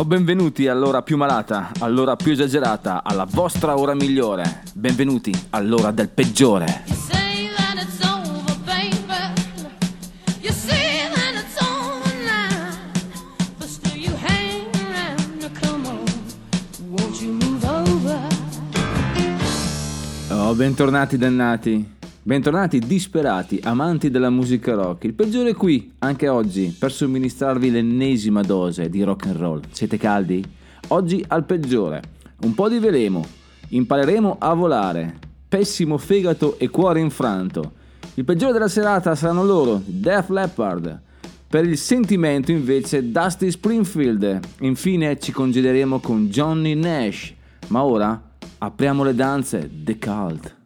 O benvenuti all'ora più malata, all'ora più esagerata, alla vostra ora migliore. Benvenuti all'ora del peggiore. Oh, bentornati dannati, bentornati disperati, amanti della musica rock. Il peggiore è qui, anche oggi, per somministrarvi l'ennesima dose di rock and roll. Siete caldi? Oggi al peggiore. Un po' di veleno, impareremo a volare. Pessimo fegato e cuore infranto. Il peggiore della serata saranno loro, Def Leppard. Per il sentimento invece Dusty Springfield. Infine ci congederemo con Johnny Nash. Ma ora apriamo le danze, The Cult.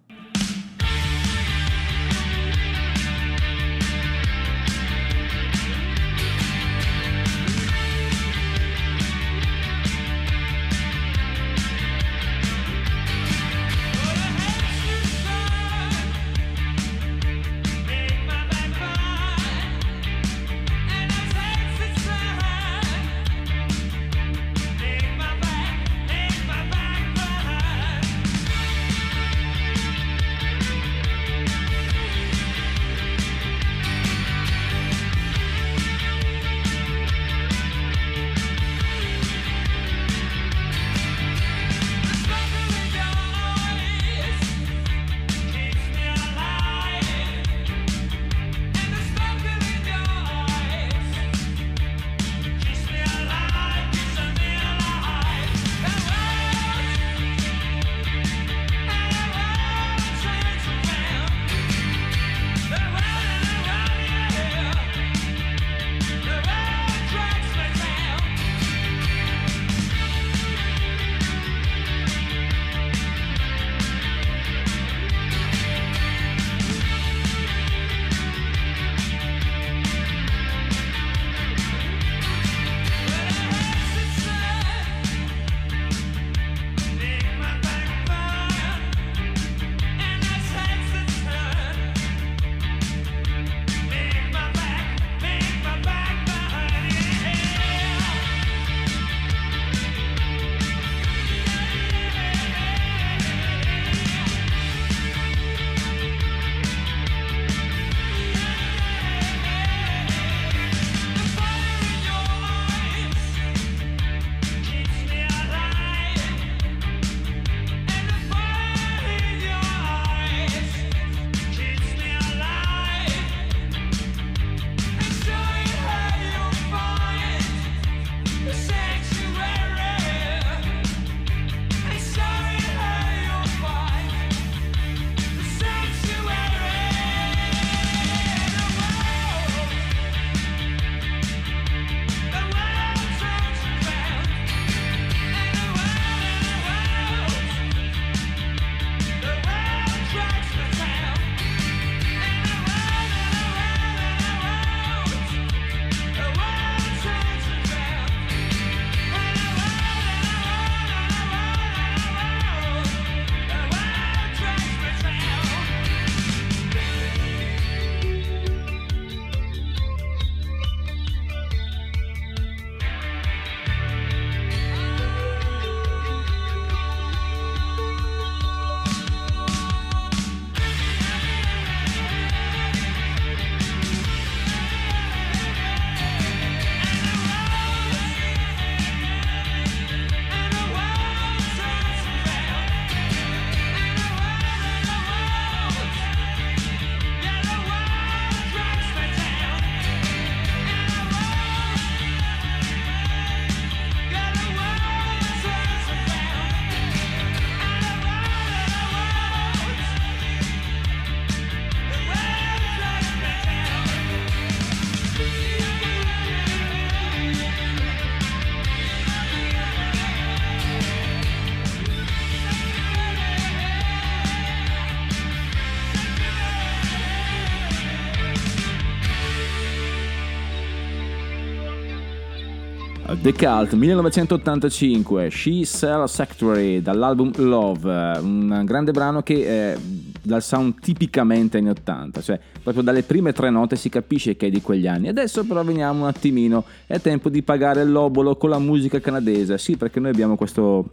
The Cult, 1985, She Sells Sanctuary, dall'album Love, un grande brano che dal sound tipicamente anni 80, cioè proprio dalle prime tre note si capisce che è di quegli anni. Adesso però veniamo un attimino, è tempo di pagare l'obolo con la musica canadese, sì, perché noi abbiamo questo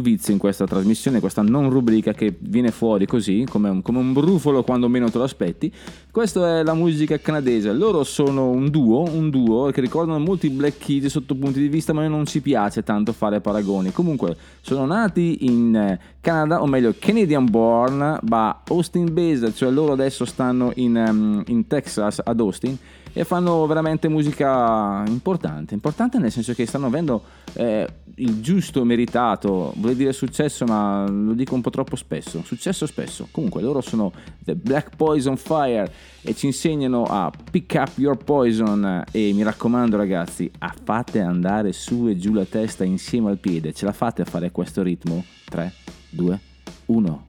vizio in questa trasmissione, questa non rubrica che viene fuori così, come un brufolo quando meno te lo aspetti. Questa è la musica canadese, loro sono un duo che ricordano molti Black Keys sotto punti di vista, ma non ci piace tanto fare paragoni. Comunque sono nati in Canada, o meglio Canadian born, ma Austin based, cioè loro adesso stanno in Texas, ad Austin, e fanno veramente musica importante, nel senso che stanno avendo il giusto meritato, vorrei dire successo, ma lo dico un po' troppo spesso, successo spesso. Comunque loro sono The Black Poison Fire e ci insegnano a pick up your poison, e mi raccomando ragazzi, a fate andare su e giù la testa insieme al piede, ce la fate a fare questo ritmo? 3, 2, 1...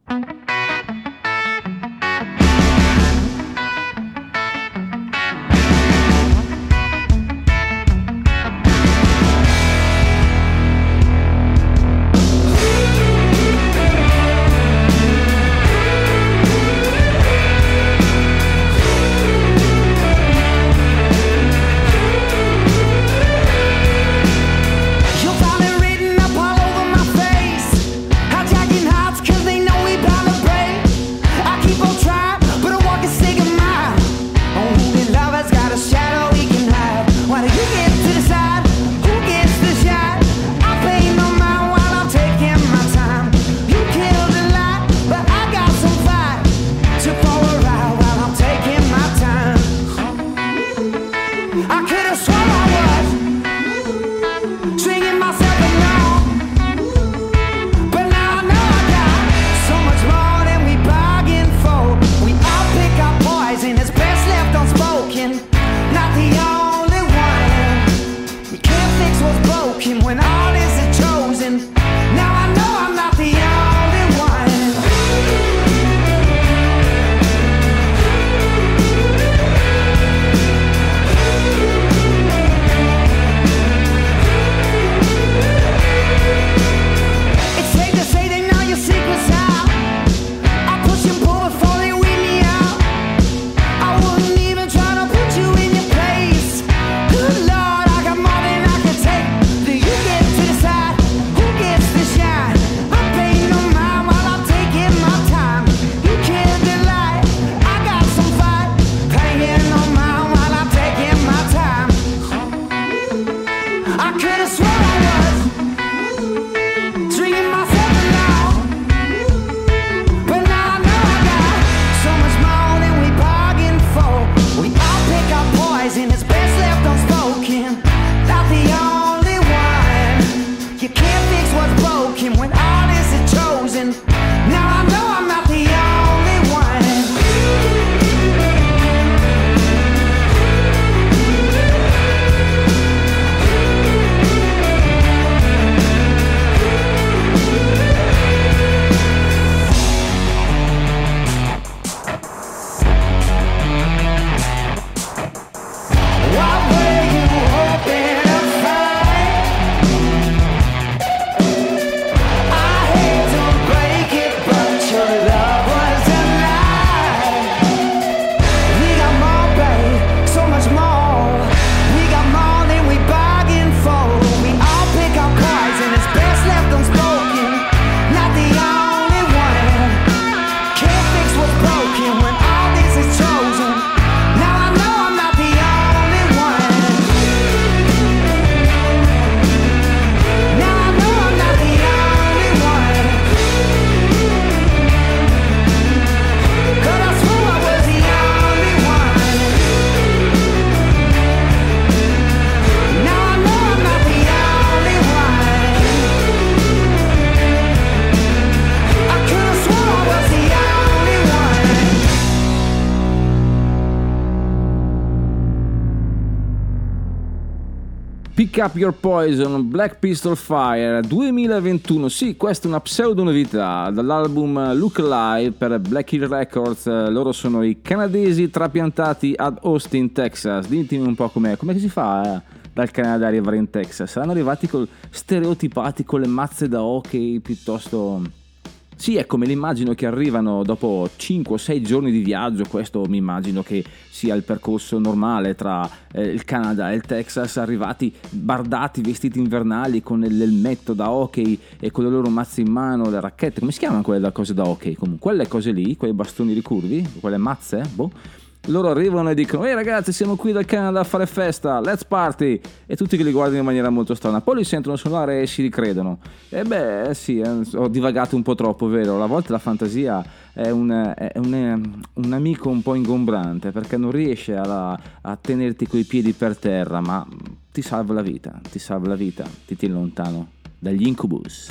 Pick Up Your Poison, Black Pistol Fire, 2021, sì, questa è una pseudo novità dall'album Look Alive per Black Hill Records. Loro sono i canadesi trapiantati ad Austin, Texas. Ditemi un po' com'è, come si fa dal Canada ad arrivare in Texas. Saranno arrivati stereotipati con le mazze da hockey piuttosto... Sì, ecco, me l'immagino che arrivano dopo 5 o 6 giorni di viaggio. Questo mi immagino che sia il percorso normale tra il Canada e il Texas, arrivati bardati, vestiti invernali, con l'elmetto da hockey e con le loro mazze in mano, le racchette, come si chiamano quelle cose da hockey? Comunque, quelle cose lì, quei bastoni ricurvi, quelle mazze, boh. Loro arrivano e dicono: ehi ragazzi, siamo qui dal Canada a fare festa, let's party! E tutti che li guardano in maniera molto strana. Poi li sentono suonare e si ricredono. E beh, sì, ho divagato un po' troppo, vero? A volte la fantasia è un amico un po' ingombrante, perché non riesce a tenerti coi piedi per terra, ma ti salva la vita, ti tiene lontano dagli incubus.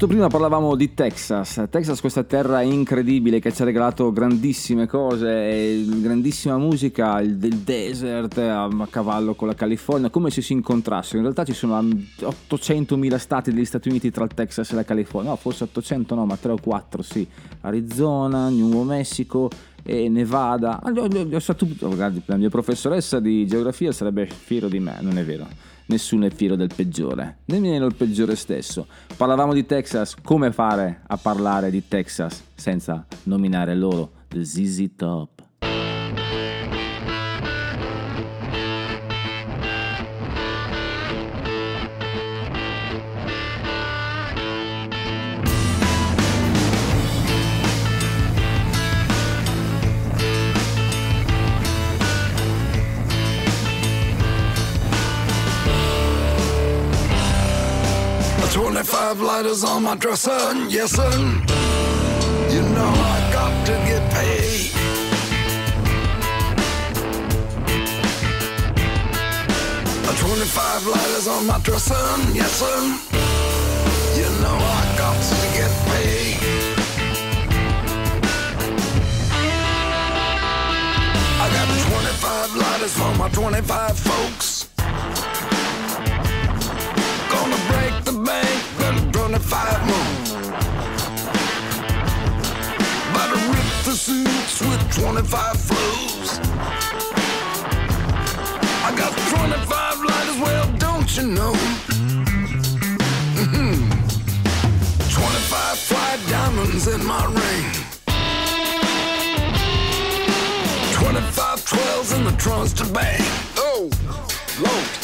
Giusto prima parlavamo di Texas, questa terra incredibile che ci ha regalato grandissime cose, grandissima musica, il desert a cavallo con la California, come se si incontrassero. In realtà ci sono 800.000 stati degli Stati Uniti tra il Texas e la California, no, forse 800 no, ma 3 o 4 sì, Arizona, New Mexico, e Nevada. Ho saputo, guardi, la mia professoressa di geografia sarebbe fiero di me, non è vero? Nessuno è fiero del peggiore, nemmeno il peggiore stesso. Parlavamo di Texas, come fare a parlare di Texas senza nominare loro The ZZ Top? Five lighters on my dresser, yes sir. You know I got to get paid. A 25 lighters on my dresser, yes sir. You know I got to get paid. I got 25 lighters for my 25 folks. Gonna break the bank, better run a 5 more. About to rip the suits with 25 flows. I got 25 lighters, well, don't you know? Mm-hmm. 25 fly diamonds in my ring. 25 12s in the trunks to bang. Oh, Lord.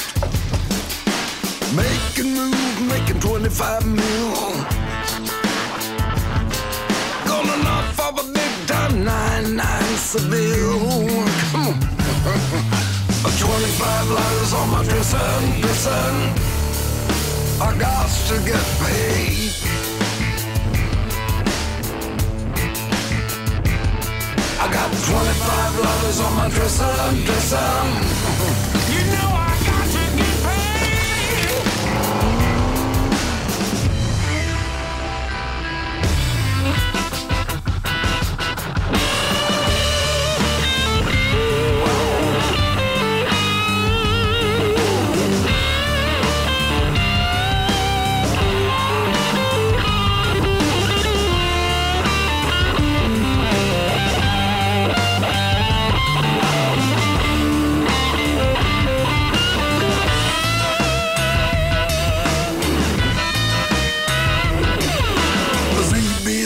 Making moves, making 25 mil. Gonna knock off a big time 9-9 Seville. Come on. 25 lighters on my dresser. I got to get paid. I got 25 lighters on my dresser.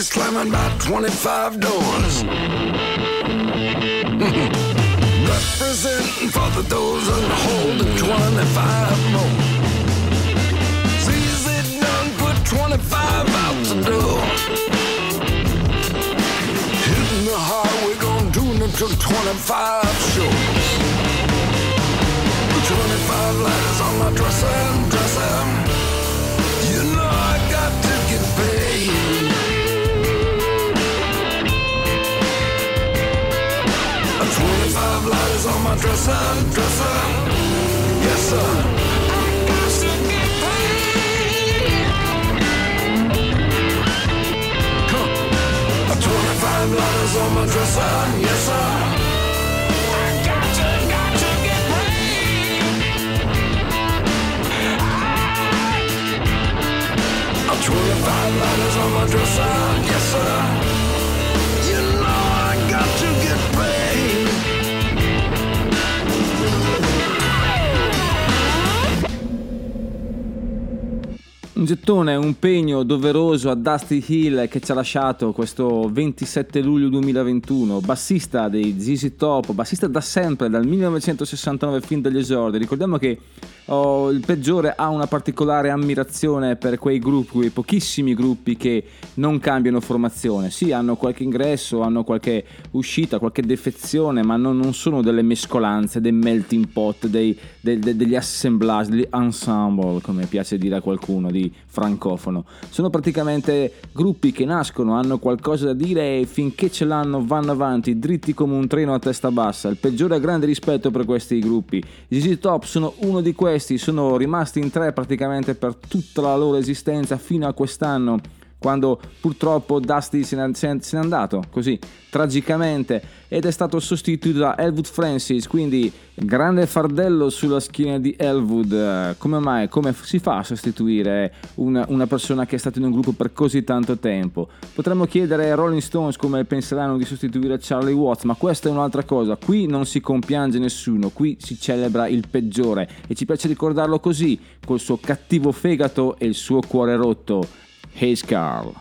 Slamming about 25 doors. Representing for the doors and holding 25 more. ZZ done put 25 out the door. Hitting the hard, we're gonna do it until 25 shows. 25 lighters on my dresser. You know I got to get paid. Lighters on my dresser, yes sir. I got to get paid. Come on. 25 lighters on my dresser, yes sir. I got to get paid. 25 lighters on my dresser, yes sir. You know I got to get paid. Un gettone, un pegno doveroso a Dusty Hill che ci ha lasciato questo 27 luglio 2021, bassista dei ZZ Top, bassista da sempre, dal 1969 fin dagli esordi. Ricordiamo che il peggiore ha una particolare ammirazione per quei gruppi, quei pochissimi gruppi che non cambiano formazione. Sì, hanno qualche ingresso, hanno qualche uscita, qualche defezione, ma non sono delle mescolanze, dei melting pot, degli assemblage, degli ensemble, come piace dire a qualcuno di francofono. Sono praticamente gruppi che nascono, hanno qualcosa da dire e finché ce l'hanno vanno avanti, dritti come un treno a testa bassa. Il peggiore ha grande rispetto per questi gruppi. I ZZ Top sono uno di questi, sono rimasti in tre praticamente per tutta la loro esistenza fino a quest'anno, quando purtroppo Dusty se n'è andato così tragicamente ed è stato sostituito da Elwood Francis, quindi grande fardello sulla schiena di Elwood. Come mai? Come si fa a sostituire una persona che è stata in un gruppo per così tanto tempo? Potremmo chiedere ai Rolling Stones come penseranno di sostituire Charlie Watts, ma questa è un'altra cosa. Qui non si compiange nessuno, qui si celebra il peggiore e ci piace ricordarlo così, col suo cattivo fegato e il suo cuore rotto. He's Carl.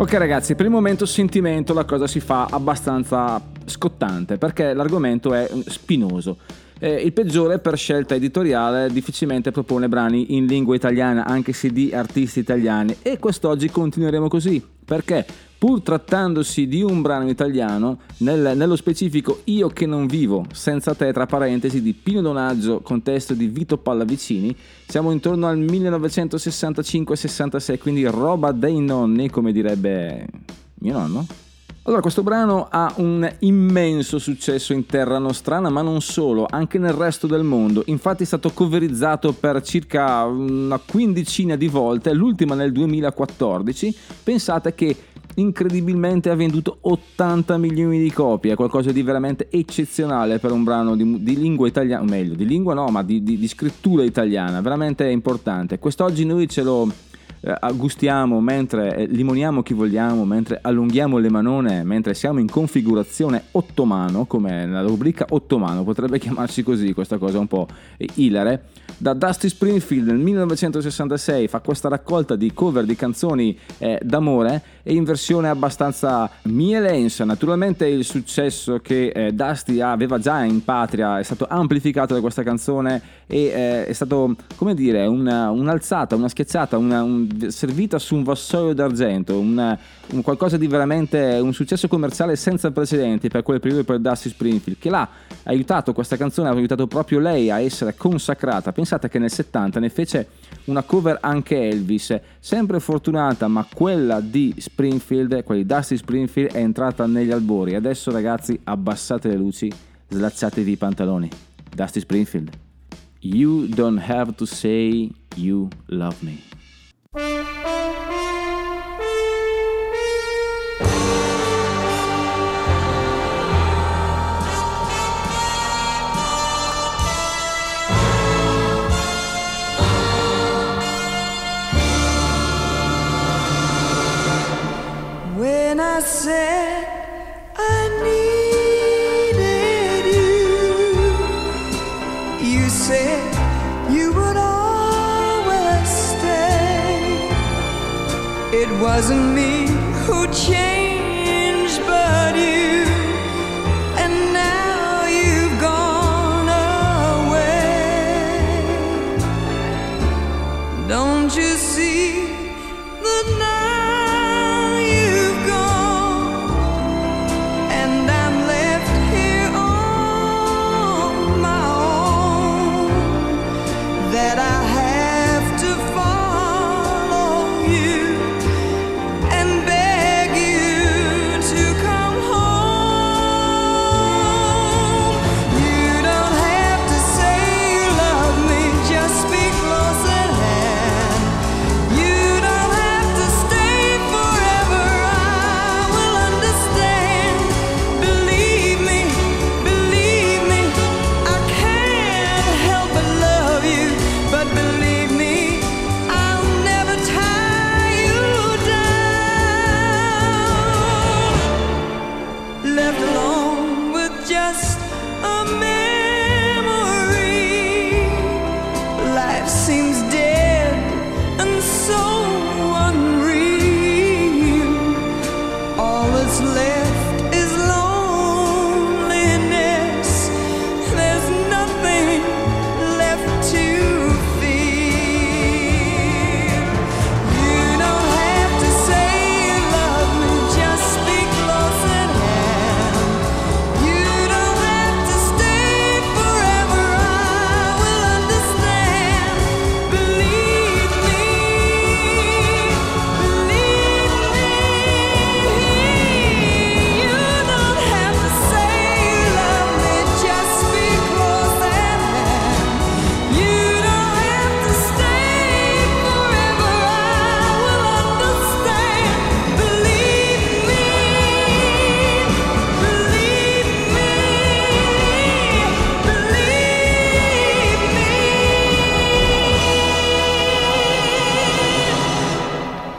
Ok ragazzi, per il momento sentimento, la cosa si fa abbastanza scottante perché l'argomento è spinoso. Il peggiore per scelta editoriale difficilmente propone brani in lingua italiana, anche se di artisti italiani, e quest'oggi continueremo così, perché pur trattandosi di un brano italiano, nello specifico Io che non vivo, senza te tra parentesi di Pino Donaggio con testo di Vito Pallavicini, siamo intorno al 1965-66, quindi roba dei nonni, come direbbe mio nonno. Allora, questo brano ha un immenso successo in terra nostrana, ma non solo, anche nel resto del mondo. Infatti è stato coverizzato per circa una quindicina di volte, l'ultima nel 2014. Pensate che incredibilmente ha venduto 80 milioni di copie, qualcosa di veramente eccezionale per un brano di lingua italiana, o meglio, di lingua no, ma di scrittura italiana, veramente importante. Quest'oggi noi ce lo gustiamo mentre limoniamo chi vogliamo, mentre allunghiamo le manone, mentre siamo in configurazione ottomano, come la rubrica ottomano, potrebbe chiamarsi così questa cosa un po' ilare. Da Dusty Springfield nel 1966 fa questa raccolta di cover di canzoni d'amore e in versione abbastanza mielensa. Naturalmente il successo che Dusty aveva già in patria è stato amplificato da questa canzone e è stato, come dire, un'alzata, una schiacciata, servita su un vassoio d'argento, un qualcosa di veramente un successo commerciale senza precedenti per quel periodo, per Dusty Springfield, che l'ha aiutato, questa canzone ha aiutato proprio lei a essere consacrata. Pensate che nel 70 ne fece una cover anche Elvis, sempre fortunata, ma quella di Springfield, quella di Dusty Springfield, è entrata negli albori. Adesso ragazzi, abbassate le luci, slacciatevi i pantaloni. Dusty Springfield, You Don't Have to Say You Love Me. When I said I needed you, you said you would always stay. It wasn't me who changed, but you, and now you've gone away. Don't you see the night?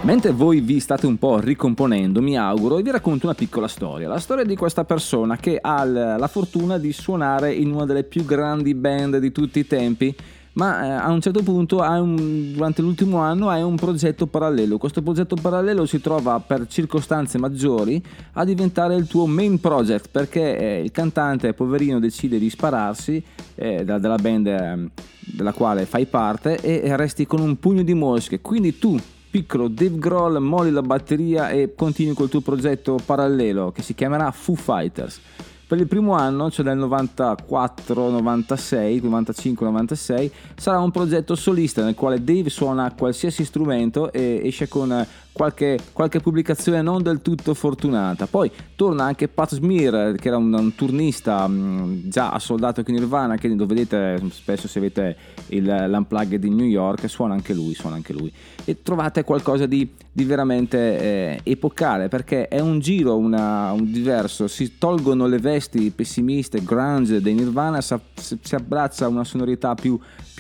Mentre voi vi state un po' ricomponendo, mi auguro, e vi racconto una piccola storia. La storia di questa persona che ha la fortuna di suonare in una delle più grandi band di tutti i tempi, ma a un certo punto durante l'ultimo anno hai un progetto parallelo. Questo progetto parallelo si trova per circostanze maggiori a diventare il tuo main project, perché il cantante poverino decide di spararsi dalla band della quale fai parte e resti con un pugno di mosche. Quindi tu, piccolo Dave Grohl, molli la batteria e continui col tuo progetto parallelo che si chiamerà Foo Fighters. Per il primo anno, cioè dal 94, 96, 95, 96, sarà un progetto solista nel quale Dave suona qualsiasi strumento e esce con qualche pubblicazione non del tutto fortunata. Poi torna anche Pat Smear, che era un turnista già assoldato con Nirvana, che lo vedete spesso se avete l'Unplugged di New York, suona anche lui. E trovate qualcosa di veramente epocale, perché è un giro un diverso. Si tolgono le vesti pessimiste, grunge dei Nirvana, si abbraccia una sonorità più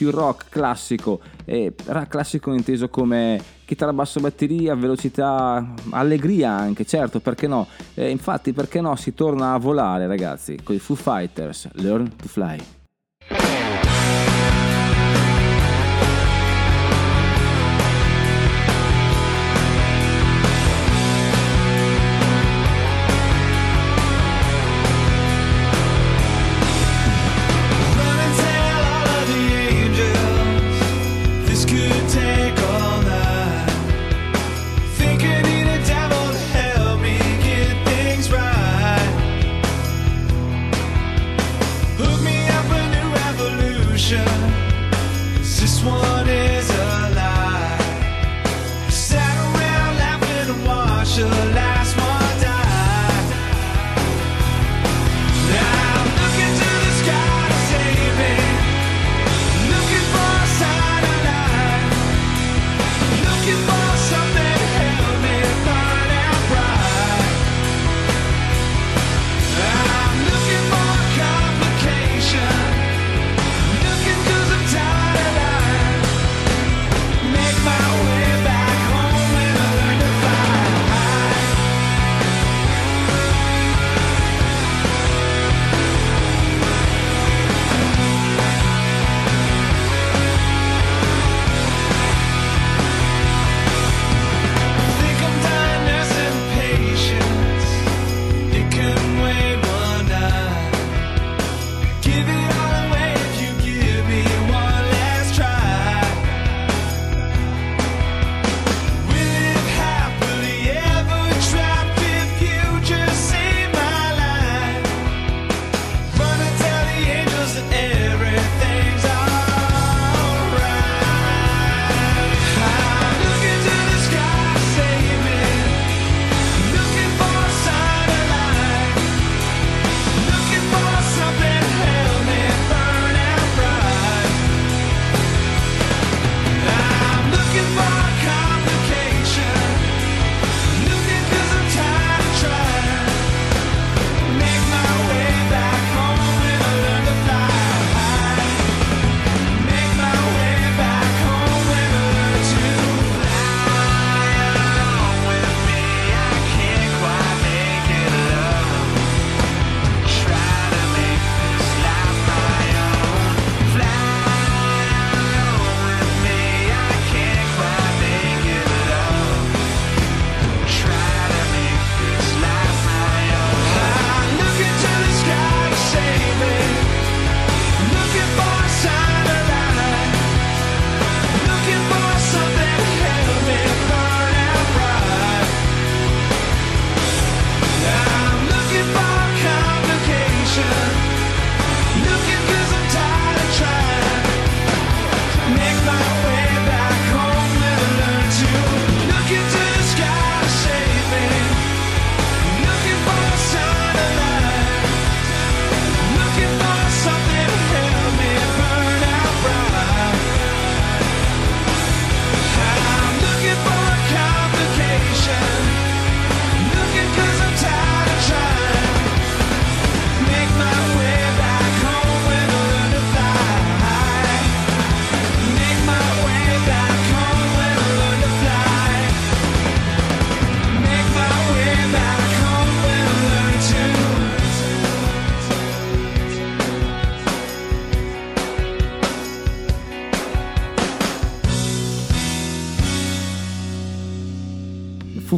rock, classico, classico inteso come chitarra, basso, batteria, velocità, allegria anche, certo, perché no? Infatti, perché no? Si torna a volare, ragazzi, con i Foo Fighters, Learn to Fly. Hook me up.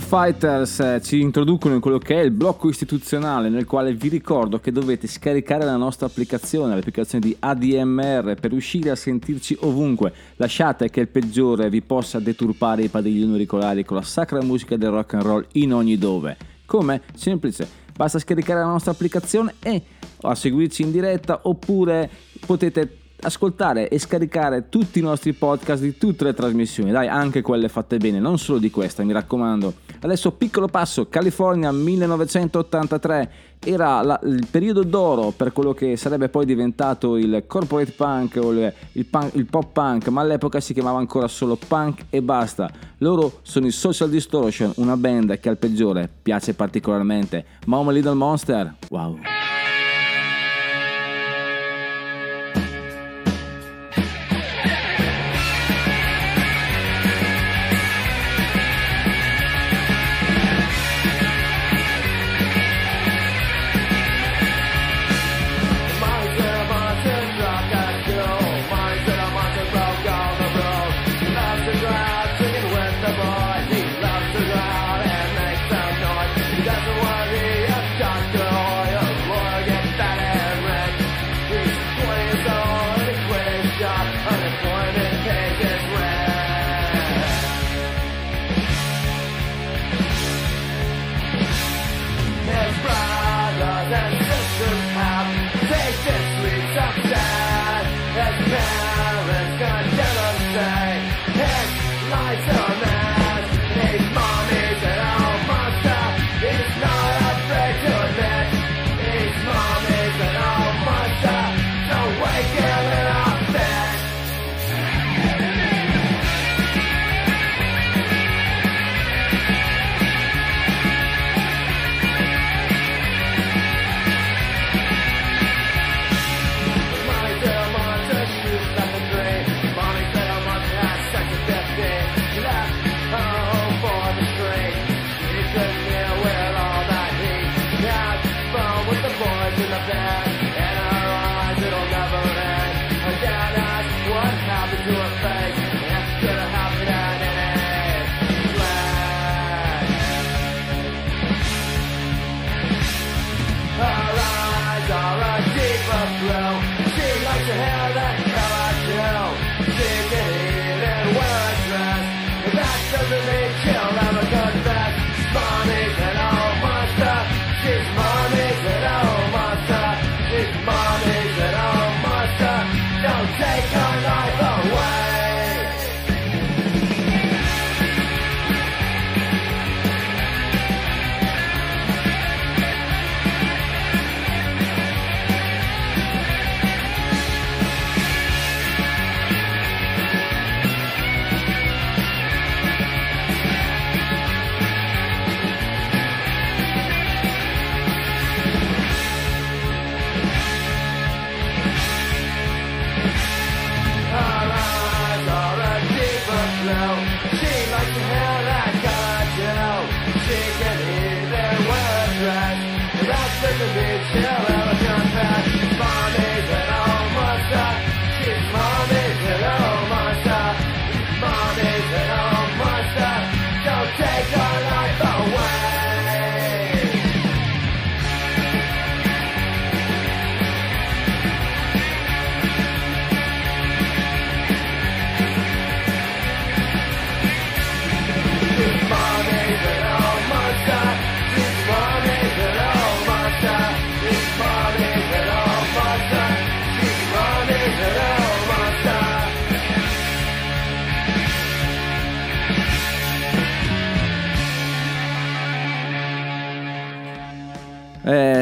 Fighters ci introducono in quello che è il blocco istituzionale, nel quale vi ricordo che dovete scaricare la nostra applicazione, l'applicazione di ADMR, per riuscire a sentirci ovunque. Lasciate che il peggiore vi possa deturpare i padiglioni auricolari con la sacra musica del rock and roll in ogni dove. Come? Semplice, basta scaricare la nostra applicazione e a seguirci in diretta, oppure potete ascoltare e scaricare tutti i nostri podcast di tutte le trasmissioni, dai, anche quelle fatte bene, non solo di questa, mi raccomando. Adesso piccolo passo, California 1983, era il periodo d'oro per quello che sarebbe poi diventato il corporate punk o il pop punk, ma all'epoca si chiamava ancora solo punk e basta. Loro sono i Social Distortion, una band che al peggiore piace particolarmente. Mom and Little Monster, wow.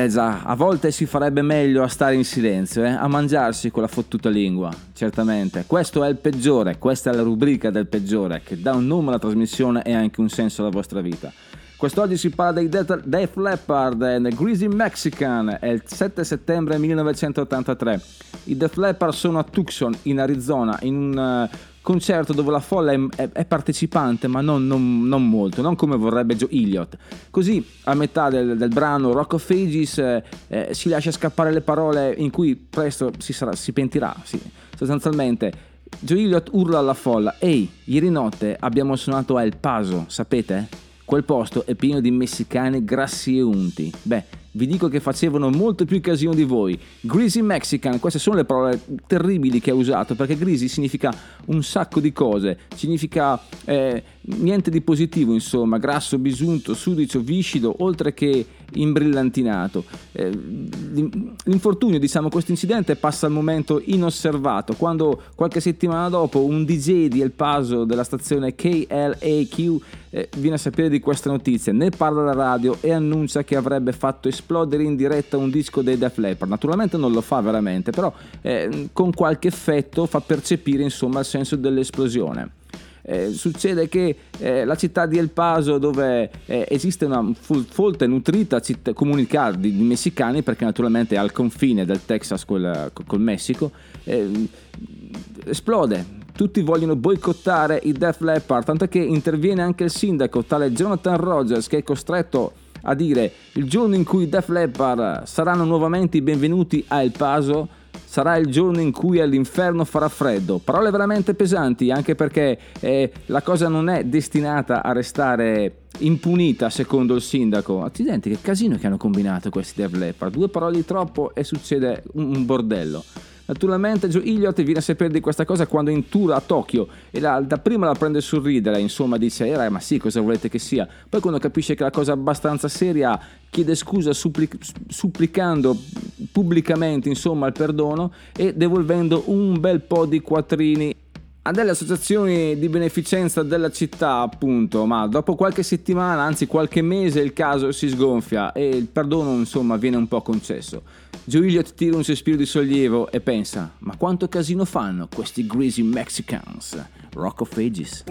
Già, a volte si farebbe meglio a stare in silenzio, a mangiarsi con la fottuta lingua, certamente. Questo è il peggiore, questa è la rubrica del peggiore, che dà un nome alla trasmissione e anche un senso alla vostra vita. Quest'oggi si parla dei Def Leppard and Greasy Mexican, è il 7 settembre 1983. I Def Leppard sono a Tucson, in Arizona, in un concerto dove la folla è partecipante, ma non molto, non come vorrebbe Joe Elliott. Così a metà del brano Rock of Ages si lascia scappare le parole in cui presto si pentirà, sì. Sostanzialmente Joe Elliott urla alla folla: ehi, ieri notte abbiamo suonato a El Paso, sapete? Quel posto è pieno di messicani grassi e unti. Beh, vi dico che facevano molto più casino di voi. Greasy Mexican, queste sono le parole terribili che ha usato, perché greasy significa un sacco di cose, significa niente di positivo, insomma, grasso, bisunto, sudicio, viscido, oltre che imbrillantinato. L'infortunio, diciamo, questo incidente passa al momento inosservato, quando qualche settimana dopo un DJ di El Paso della stazione KLAQ viene a sapere di questa notizia, ne parla alla radio e annuncia che avrebbe fatto esplodere in diretta un disco dei Def Leppard. Naturalmente non lo fa veramente, però con qualche effetto fa percepire, insomma, il senso dell'esplosione. Succede che la città di El Paso, dove esiste una folta e nutrita comunità di messicani, perché naturalmente è al confine del Texas col Messico, esplode. Tutti vogliono boicottare i Def Leppard, tanto che interviene anche il sindaco, tale Jonathan Rogers, che è costretto a dire: il giorno in cui i Def Leppard saranno nuovamente benvenuti a El Paso sarà il giorno in cui all'inferno farà freddo. Parole veramente pesanti, anche perché la cosa non è destinata a restare impunita, secondo il sindaco. Accidenti, che casino che hanno combinato questi Def Leppard, due parole di troppo e succede un bordello. Naturalmente Joe Elliott viene a sapere di questa cosa quando è in tour a Tokyo e dapprima la prende sul ridere, insomma dice: ma sì, cosa volete che sia? Poi quando capisce che la cosa è abbastanza seria chiede scusa supplicando pubblicamente, insomma, il perdono e devolvendo un bel po' di quattrini a delle associazioni di beneficenza della città, appunto. Ma dopo qualche settimana, anzi qualche mese, il caso si sgonfia e il perdono, insomma, viene un po' concesso. Joe Elliott tira un sospiro di sollievo e pensa: ma quanto casino fanno questi greasy Mexicans? Rock of Ages.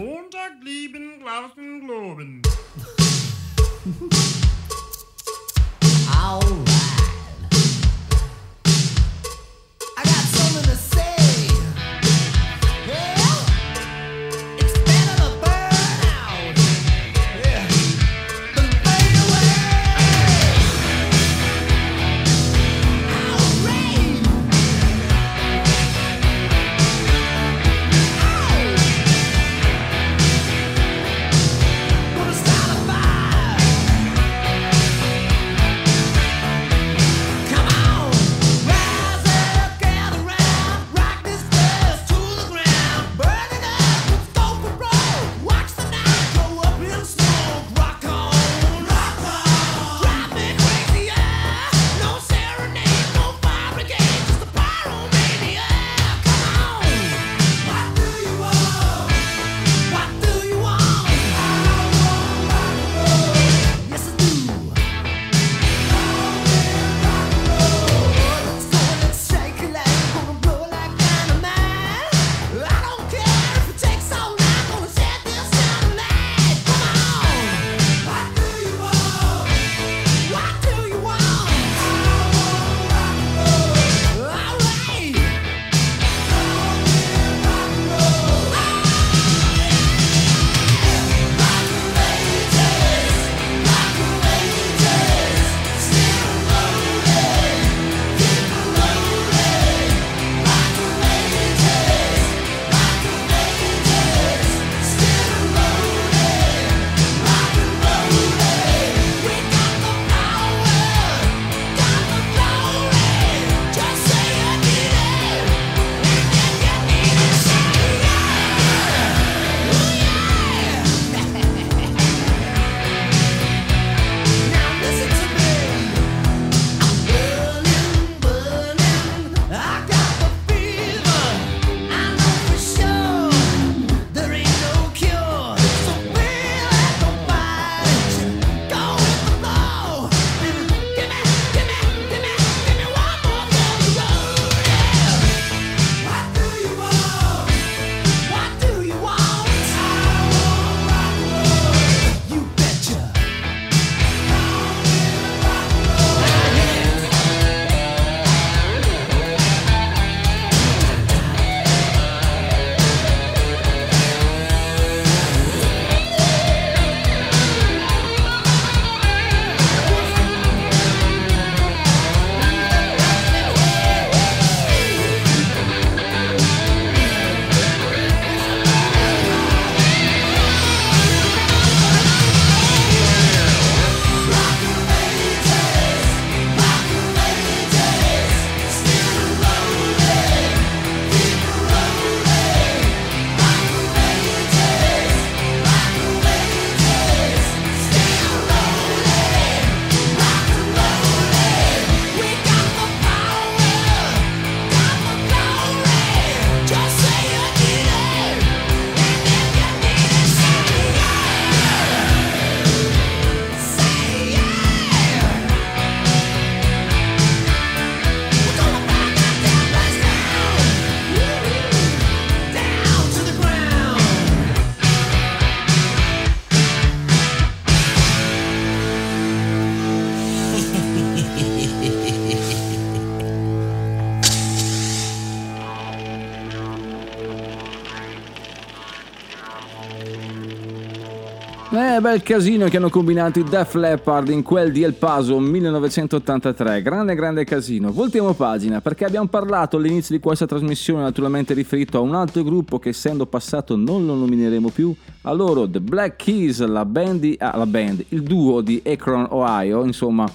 che bel casino che hanno combinato i Def Leppard in quel di El Paso 1983, grande casino. Voltiamo pagina, perché abbiamo parlato all'inizio di questa trasmissione, naturalmente riferito a un altro gruppo che essendo passato non lo nomineremo più, a loro The Black Keys, il duo di Akron, Ohio, insomma.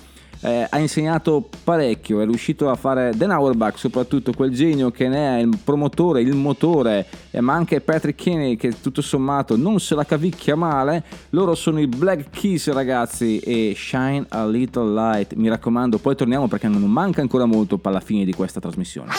Ha insegnato parecchio, è riuscito a fare Dan Auerbach, soprattutto quel genio che ne è il promotore, il motore, ma anche Patrick Kenny che tutto sommato non se la cavicchia male. Loro sono i Black Keys, ragazzi, e Shine a Little Light, mi raccomando, poi torniamo perché non manca ancora molto per la fine di questa trasmissione.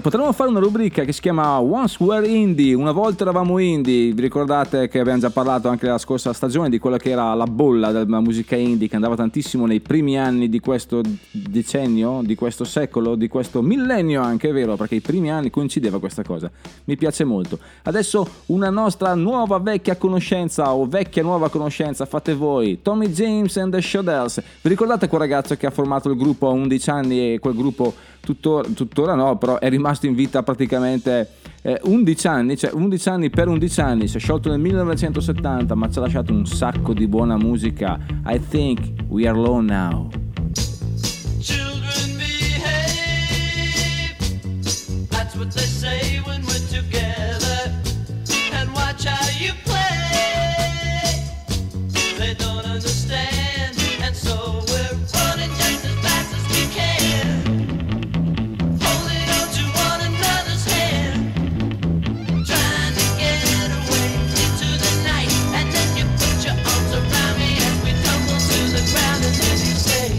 Potremmo fare una rubrica che si chiama Once We're Indie, una volta eravamo indie. Vi ricordate che abbiamo già parlato anche la scorsa stagione di quella che era la bolla della musica indie che andava tantissimo nei primi anni di questo decennio, di questo secolo, di questo millennio anche, è vero, perché i primi anni coincideva questa cosa, mi piace molto. Adesso una nostra nuova vecchia conoscenza o vecchia nuova conoscenza, fate voi, Tommy James and the Shondells. Vi ricordate quel ragazzo che ha formato il gruppo a 11 anni e quel gruppo tuttora no, però è rimasto in vita praticamente 11 anni, cioè 11 anni per 11 anni, si è sciolto nel 1970 ma ci ha lasciato un sacco di buona musica. I think we are alone now. Children behave, that's what they say when we're together, and watch how you play, they don't understand, and so we're running just as fast as we can. Ground, and then you say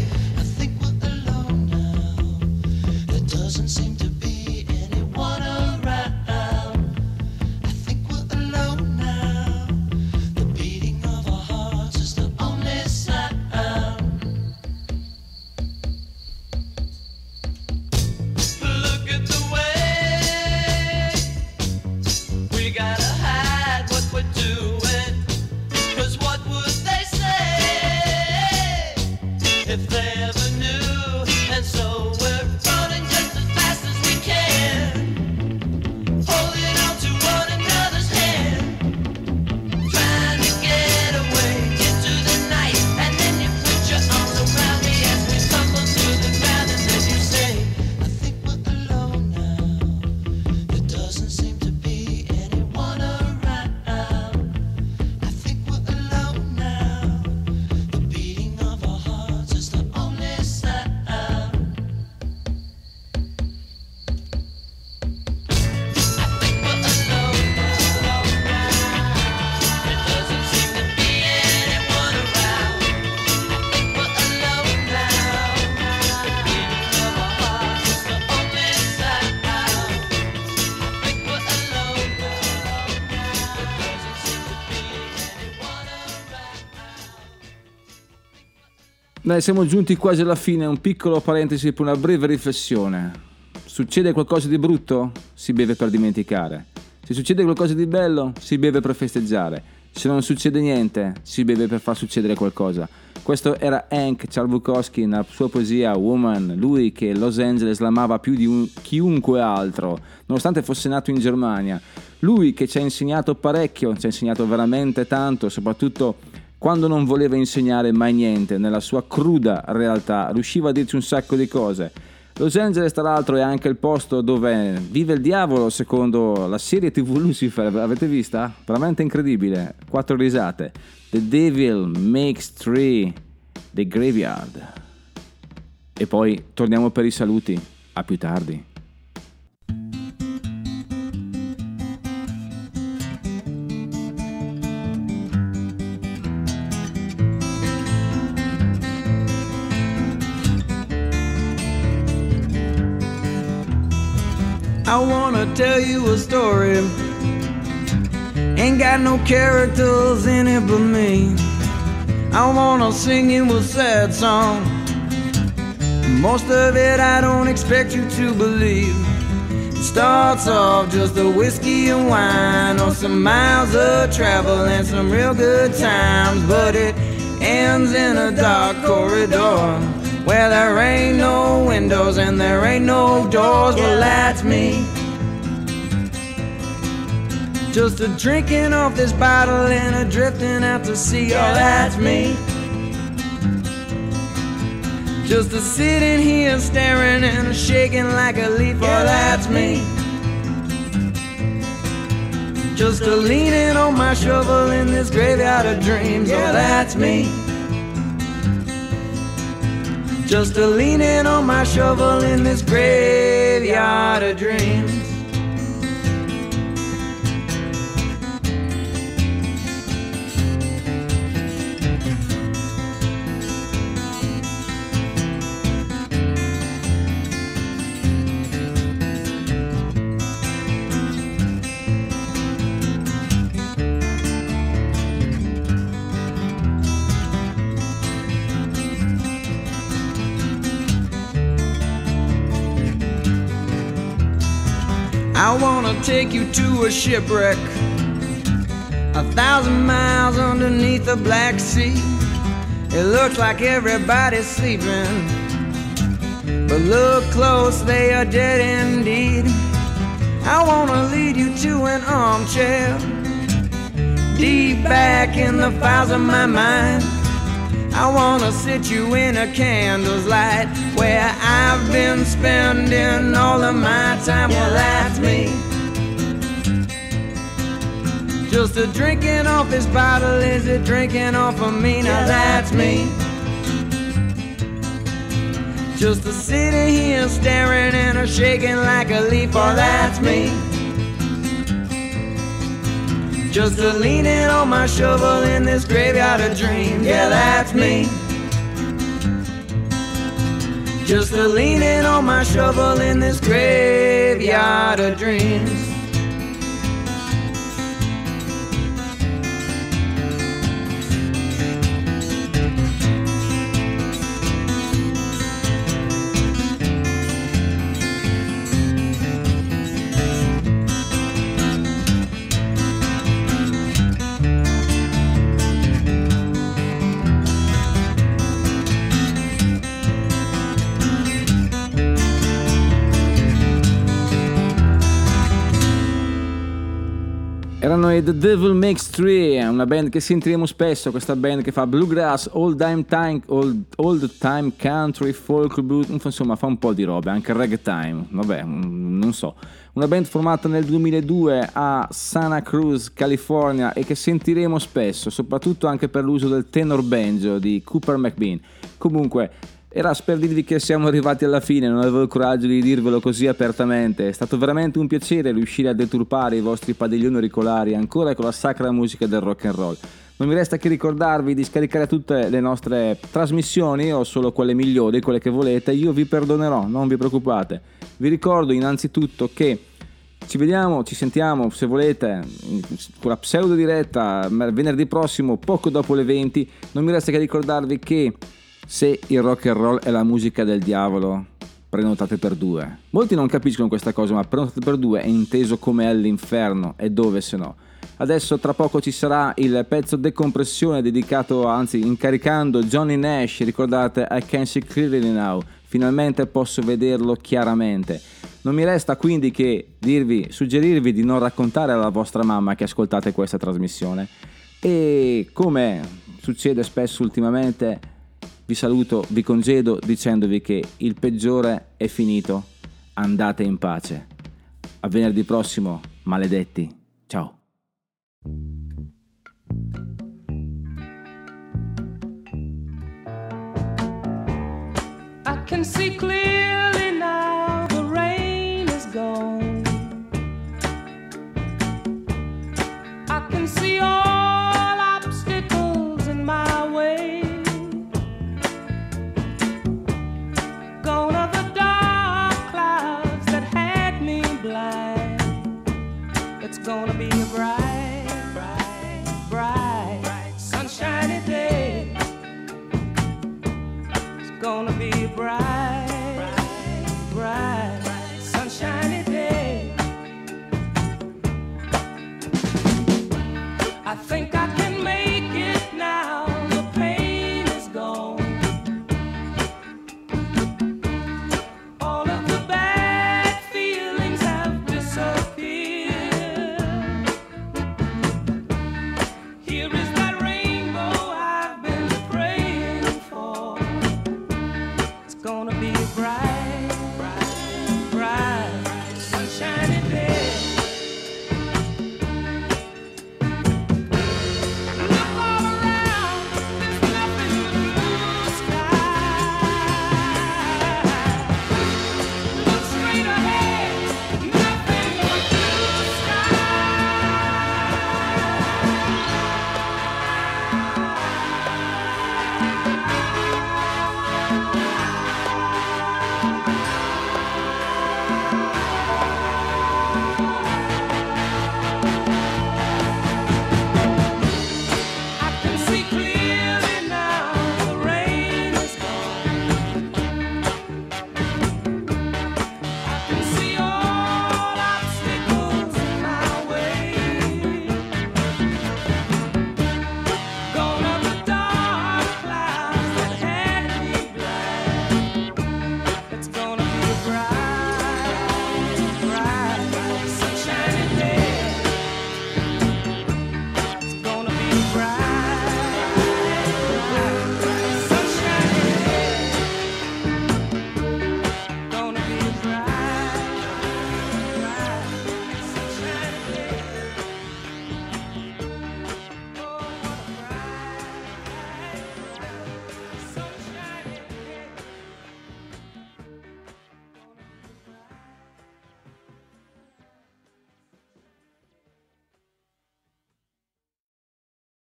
Dai, siamo giunti quasi alla fine, un piccolo parentesi per una breve riflessione. Succede qualcosa di brutto? Si beve per dimenticare. Se succede qualcosa di bello, si beve per festeggiare. Se non succede niente, si beve per far succedere qualcosa. Questo era Hank, Charles Bukowski, nella sua poesia Woman, lui che Los Angeles l'amava più di chiunque altro, nonostante fosse nato in Germania. Lui che ci ha insegnato parecchio, ci ha insegnato veramente tanto, soprattutto quando non voleva insegnare mai niente, nella sua cruda realtà, riusciva a dirci un sacco di cose. Los Angeles, tra l'altro, è anche il posto dove vive il diavolo, secondo la serie TV Lucifer, l'avete vista? Veramente incredibile, 4 risate. The Devil Makes Three, The Graveyard. E poi torniamo per i saluti, a più tardi. I wanna tell you a story. Ain't got no characters in it but me. I wanna sing you a sad song. Most of it I don't expect you to believe. It starts off just a whiskey and wine, on some miles of travel and some real good times. But it ends in a dark corridor where there ain't no windows and there ain't no doors. Well, that's me, just a drinking off this bottle and a drifting out to sea. Oh, that's me, just a sitting here staring and a shaking like a leaf. Oh, that's me, just a leaning on my shovel in this graveyard of dreams. Oh, that's me, just a leaning on my shovel in this graveyard of dreams. I wanna take you to a shipwreck 1,000 miles underneath the Black Sea. It looks like everybody's sleeping, but look close, they are dead indeed. I wanna lead you to an armchair deep back in the files of my mind. I wanna sit you in a candle's light where I've been spending all of my time. Well, that's me, just a drinking off this bottle is a drinking off of me. Now that's me, just a sitting here staring and a shaking like a leaf. Oh, that's me, just a leaning on my shovel in this graveyard of dreams. Yeah, that's me, just a leaning on my shovel in this graveyard of dreams. Erano i The Devil Makes Three, una band che sentiremo spesso, questa band che fa bluegrass, old time country, folk blues, insomma fa un po' di robe, anche ragtime, vabbè, non so. Una band formata nel 2002 a Santa Cruz, California, e che sentiremo spesso, soprattutto anche per l'uso del tenor banjo di Cooper McBean. Comunque, era per dirvi che siamo arrivati alla fine, non avevo il coraggio di dirvelo così apertamente. È stato veramente un piacere riuscire a deturpare i vostri padiglioni auricolari ancora con la sacra musica del rock and roll. Non mi resta che ricordarvi di scaricare tutte le nostre trasmissioni, o solo quelle migliori, quelle che volete, io vi perdonerò, non vi preoccupate. Vi ricordo innanzitutto che ci vediamo, ci sentiamo, se volete, con la pseudo diretta venerdì prossimo, poco dopo le 20. Non mi resta che ricordarvi che se il rock and roll è la musica del diavolo, prenotate per due. Molti non capiscono questa cosa, ma prenotate per due è inteso come all'inferno, e dove se no. Adesso tra poco ci sarà il pezzo decompressione dedicato, anzi incaricando Johnny Nash, ricordate I Can See Clearly Now, finalmente posso vederlo chiaramente. Non mi resta quindi che dirvi, suggerirvi di non raccontare alla vostra mamma che ascoltate questa trasmissione, e come succede spesso ultimamente vi saluto, vi congedo dicendovi che il peggiore è finito. Andate in pace. A venerdì prossimo, maledetti. Ciao. I can see clearly.